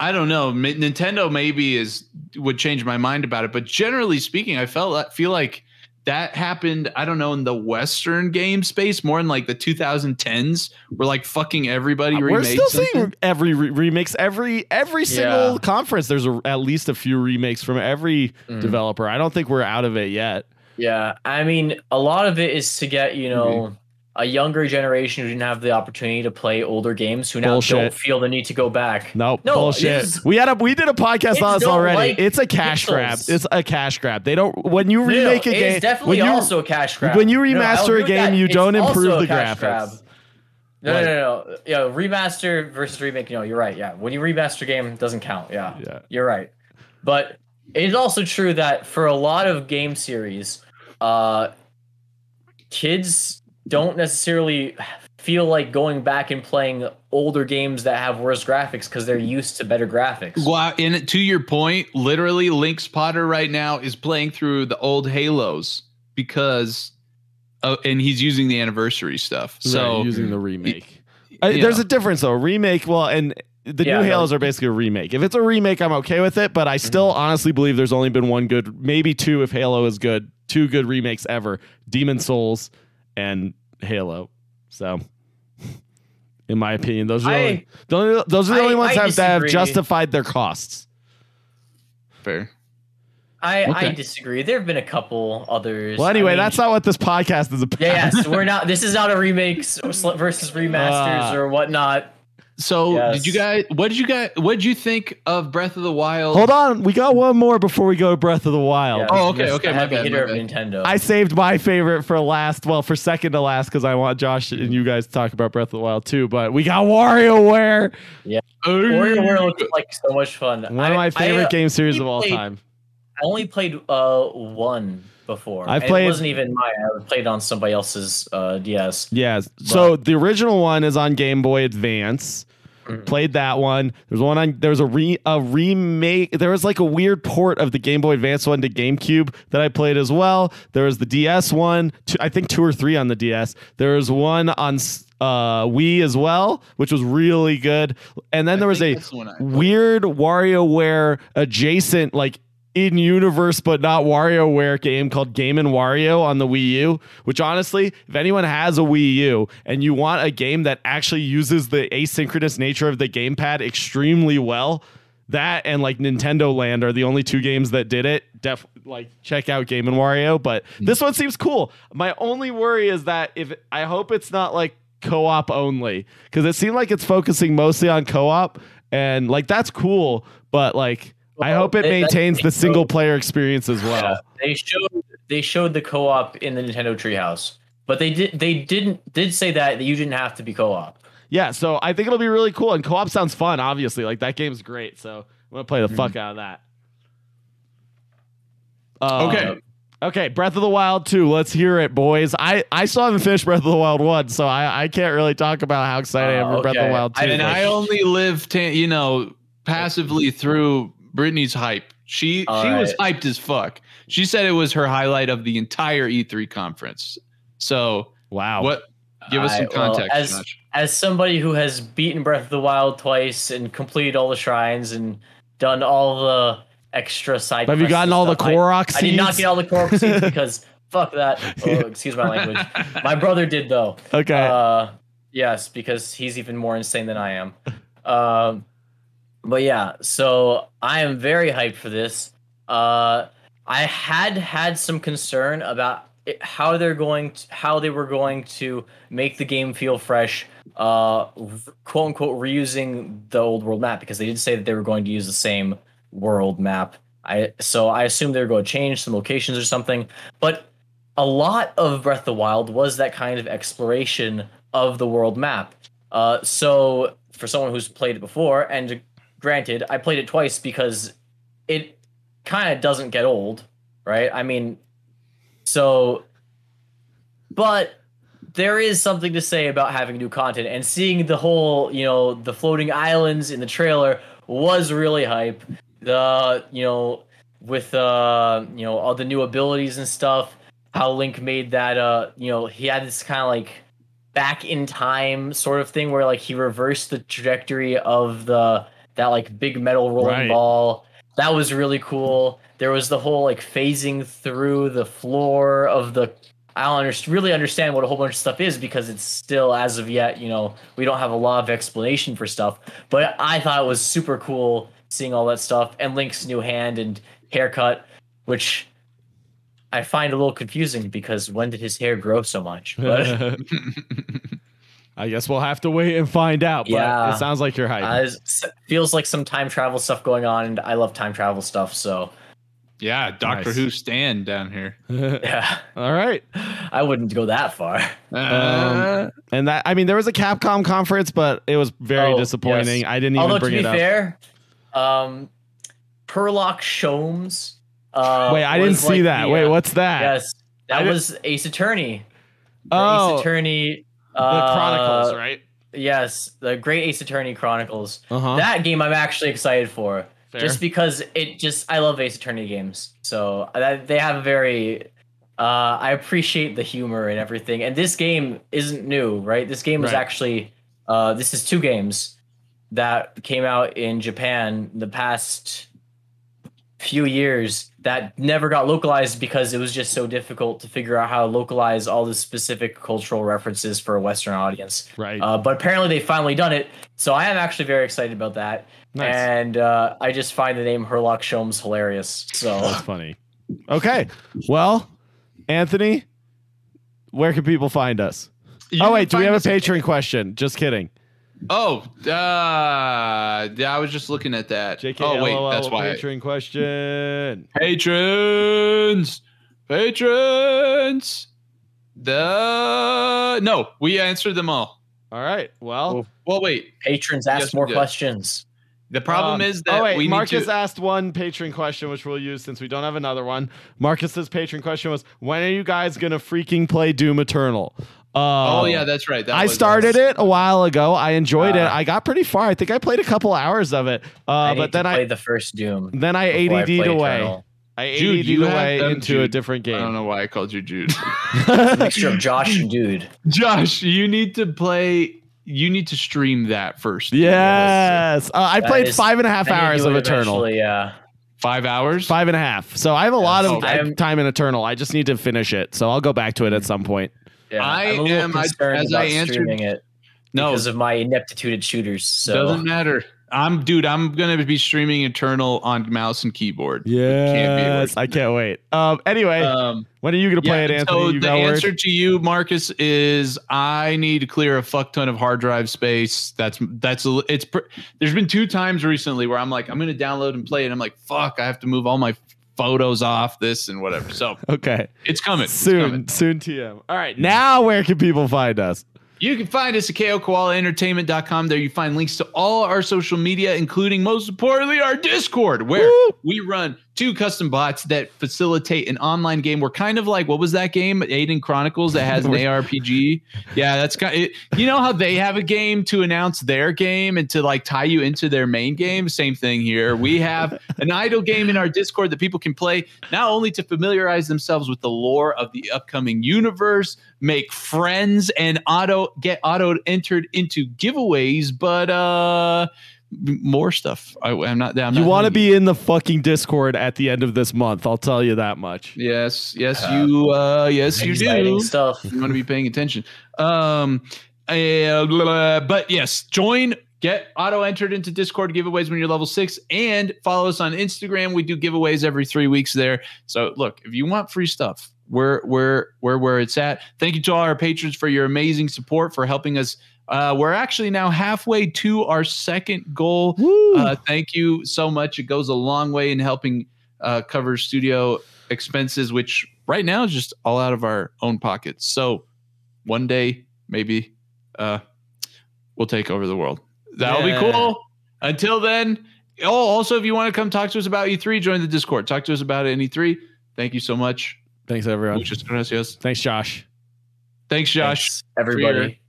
I don't know. Nintendo maybe is would change my mind about it, but generally speaking, I felt feel like. That happened, I don't know, in the Western game space, more in like the two thousand tens, where like fucking everybody uh, remakes. We're still something. seeing every re- remakes, every every single yeah. conference. There's a, at least a few remakes from every mm. developer. I don't think we're out of it yet. Yeah, I mean, a lot of it is to get, you know, mm-hmm. a younger generation who didn't have the opportunity to play older games who now bullshit. don't feel the need to go back. Nope, no bullshit. Is, we had a we did a podcast on this already. Like it's a cash pixels. grab. It's a cash grab. They don't when you remake no, a game. It's definitely when you, also a cash grab. When you remaster no, a game, that. you it's don't improve the graphics. Grab. No, like, no, no, no. Yeah, remaster versus remake. No, you're right. Yeah, when you remaster a game, it doesn't count. Yeah, yeah, you're right. But it's also true that for a lot of game series, uh, kids. don't necessarily feel like going back and playing older games that have worse graphics because they're used to better graphics. Well, and to your point, literally Link's Potter right now is playing through the old Halos because, uh, and he's using the anniversary stuff. So right, using the remake. It, I, there's know. a difference though. Remake, well, and the yeah, new Halos are basically a remake. If it's a remake, I'm okay with it, but I still mm-hmm. honestly believe there's only been one good, maybe two if Halo is good, two good remakes ever. Demon Souls and Halo. So, in my opinion, those are the I, only, those, those are the I, only ones that have justified their costs. Fair. I, okay. I disagree. There have been a couple others. Well, anyway, I mean, that's not what this podcast is about. Yes, yeah, so we're not. This is not a remakes versus remasters uh, or whatnot. So, yes. did you guys? What did you guys? What did you think of Breath of the Wild? Hold on, we got one more before we go to Breath of the Wild. Yeah, oh, okay, okay. My bad, my bad. Nintendo. I saved my favorite for last. Well, for second to last, because I want Josh and you guys to talk about Breath of the Wild too. But we got WarioWare. Yeah, Ooh. WarioWare looks like so much fun. One I, of my favorite I, uh, game series of all played, time. I only played uh one before. I played. It wasn't even mine. I played on somebody else's uh, D S. Yeah. So the original one is on Game Boy Advance. Played that one. There's one on. There was a re a remake. There was like a weird port of the Game Boy Advance one to GameCube that I played as well. There was the D S one. Two, I think two or three on the D S. There was one on uh, Wii as well, which was really good. And then there was a weird WarioWare adjacent, like in universe but not WarioWare game called Game and Wario on the Wii U, which honestly, if anyone has a Wii U and you want a game that actually uses the asynchronous nature of the gamepad extremely well, that and like Nintendo Land are the only two games that did it. Def like check out Game and Wario, but mm-hmm. this one seems cool. My only worry is that if I hope it's not like co-op only, because it seemed like it's focusing mostly on co-op, and like that's cool, but like I hope it maintains the single player experience as well. Yeah, they showed they showed the co-op in the Nintendo Treehouse, but they did they didn't did say that you didn't have to be co-op. Yeah, so I think it'll be really cool, and co-op sounds fun. Obviously, like that game's great, so I'm gonna play the mm-hmm. fuck out of that. Uh, okay, okay, Breath of the Wild two. Let's hear it, boys. I I still haven't finished Breath of the Wild one, so I I can't really talk about how excited uh, I am for okay. Breath of the Wild two. I mean, I only live ten, you know passively through. Brittany's hype. She All she right. was hyped as fuck. She said it was her highlight of the entire E three conference. So wow, what? Give us I, some context. Well, as Josh. as somebody who has beaten Breath of the Wild twice and completed all the shrines and done all the extra side quests, have you gotten all stuff. the Korok seeds? I, I did not get all the Korok seeds because fuck that. Oh, excuse my language. My brother did though. Okay. Uh, yes, because he's even more insane than I am. Um. But yeah, so I am very hyped for this. Uh, I had had some concern about it, how they're going, to, how they were going to make the game feel fresh, uh, quote unquote, reusing the old world map, because they did say that they were going to use the same world map. I so I assumed they were going to change some locations or something. But a lot of Breath of the Wild was that kind of exploration of the world map. Uh, so for someone who's played it before and granted, I played it twice because it kind of doesn't get old, right? I mean, so, but there is something to say about having new content, and seeing the whole, you know, the floating islands in the trailer was really hype. The, you know, with, uh, you know, all the new abilities and stuff, how Link made that, uh, you know, he had this kind of like back in time sort of thing where like he reversed the trajectory of the, that like big metal rolling right. ball. That was really cool. There was the whole like phasing through the floor of the, I don't under- really understand what a whole bunch of stuff is, because it's still, as of yet, you know, we don't have a lot of explanation for stuff, but I thought it was super cool seeing all that stuff, and Link's new hand and haircut, which I find a little confusing because when did his hair grow so much? But I guess we'll have to wait and find out, but yeah. it sounds like you're hyped. Uh, feels like some time travel stuff going on, and I love time travel stuff, so. Yeah, Doctor nice. Who Stan down here. yeah. All right. I wouldn't go that far. Um, and that, I mean, there was a Capcom conference, but it was very oh, disappointing. Yes. I didn't even Although, bring it up. Although, to be fair, um, Sherlock Sholmes. Uh, wait, I didn't see like that. The, wait, what's that? Yes, that was Ace Attorney. The oh, Ace Attorney. Uh, the Chronicles, right? Yes, the Great Ace Attorney Chronicles. Uh-huh. That game I'm actually excited for. Fair. Just because it just, I love Ace Attorney games. So that, they have a very, uh, I appreciate the humor and everything. And this game isn't new, right? This game was right. actually, uh, this is two games that came out in Japan the past few years that never got localized because it was just so difficult to figure out how to localize all the specific cultural references for a Western audience. Right. Uh, but apparently they've finally done it. So I am actually very excited about that. Nice. And uh, I just find the name Herlock Sholmes hilarious. So that's funny. Okay. Well, Anthony, where can people find us? You oh, wait. Do we have a Patreon question? Just kidding. Oh, uh, I was just looking at that. J K, oh, wait. L O L, that's why. Patreon question. Patrons. Patrons. The No, we answered them all. All right. Well, well, wait. Patrons asked yes, more questions. The problem um, is that oh wait, we Marcus need to... asked one patron question, which we'll use since we don't have another one. Marcus's patron question was, "When are you guys gonna freaking play Doom Eternal?" Uh, oh yeah, that's right. That I started nice. it a while ago. I enjoyed uh, it. I got pretty far. I think I played a couple hours of it. Uh, but then I played the first Doom. Then I A D D'd away. I Jude, A D D'd away into Jude. a different game. I don't know why I called you Jude. Mixture of Josh and Dude. Josh, you need to play. You need to stream that first. Yes. Uh, I that played is, five and a half hours of Eternal. Yeah. Five hours? Five and a half. So I have a yes. lot of I'm, time in Eternal. I just need to finish it. So I'll go back to it at some point. Yeah, I I'm a little am concerned I, as about I answered, streaming it no, because of my ineptitude at shooters. So. Doesn't matter. I'm dude. I'm gonna be streaming Eternal on mouse and keyboard. Yeah, I can't wait. Um. Anyway, um, when are you gonna play yeah, it, Anthony? So you the answer word? to you, Marcus, is I need to clear a fuck ton of hard drive space. That's that's a, it's. There's been two times recently where I'm like, I'm gonna download and play it. And I'm like, fuck, I have to move all my photos off this and whatever. So okay, it's coming soon. It's coming. Soon, T M. All right, now where can people find us? You can find us at K O Koala Entertainment dot com. There you find links to all our social media, including, most importantly, our Discord, where Woo! we run two custom bots that facilitate an online game. We're kind of like, what was that game? Aiden Chronicles that has an A R P G. Yeah, that's kind of, you know how they have a game to announce their game and to like tie you into their main game? Same thing here. We have an idle game in our Discord that people can play, not only to familiarize themselves with the lore of the upcoming universe, make friends, and auto get auto entered into giveaways, but uh more stuff. I, I'm not down. You want to be in the fucking Discord at the end of this month. I'll tell you that much. Yes, yes, uh, you, uh, yes, you do. Stuff. You want to be paying attention. Um, uh, but yes, join. Get auto-entered into Discord giveaways when you're level six, and follow us on Instagram. We do giveaways every three weeks there. So look, if you want free stuff, we're we're we're where it's at. Thank you to all our patrons for your amazing support, for helping us. Uh, we're actually now halfway to our second goal. Uh, thank you so much. It goes a long way in helping uh, cover studio expenses, which right now is just all out of our own pockets. So one day, maybe uh, we'll take over the world. That'll yeah. be cool. Until then. Oh, also, if you want to come talk to us about E three, join the Discord. Talk to us about it in E three. Thank you so much. Thanks, everyone. Muchas gracias. Thanks, Josh. Thanks, Josh. Thanks, everybody.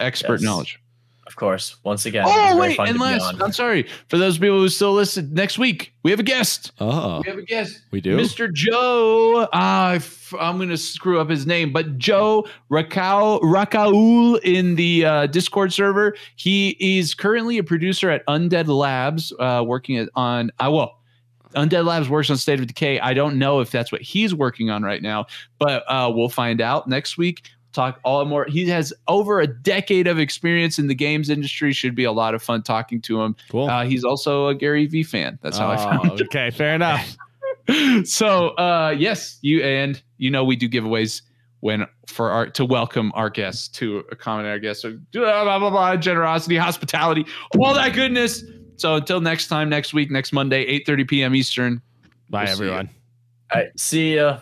Expert yes. knowledge, of course. Once again. Oh wait, and last, I'm sorry for those people who still listen. Next week we have a guest. Oh, we have a guest. We do, Mister Joe. Uh, I I'm gonna screw up his name, but Joe Rakau Rakaul in the uh, Discord server. He is currently a producer at Undead Labs, uh, working on. I uh, well, Undead Labs works on State of Decay. I don't know if that's what he's working on right now, but uh, we'll find out next week. Talk all more. He has over a decade of experience in the games industry. Should be a lot of fun talking to him. Cool. Uh, he's also a Gary Vee fan. That's how oh, I found it. Okay, fair enough. So uh, yes, you and you know we do giveaways when for our to welcome our guests, to accommodate our guests. So blah blah blah, blah generosity, hospitality, all that goodness. So until next time, next week, next Monday, eight thirty p m Eastern. Bye we'll everyone. All right, see ya.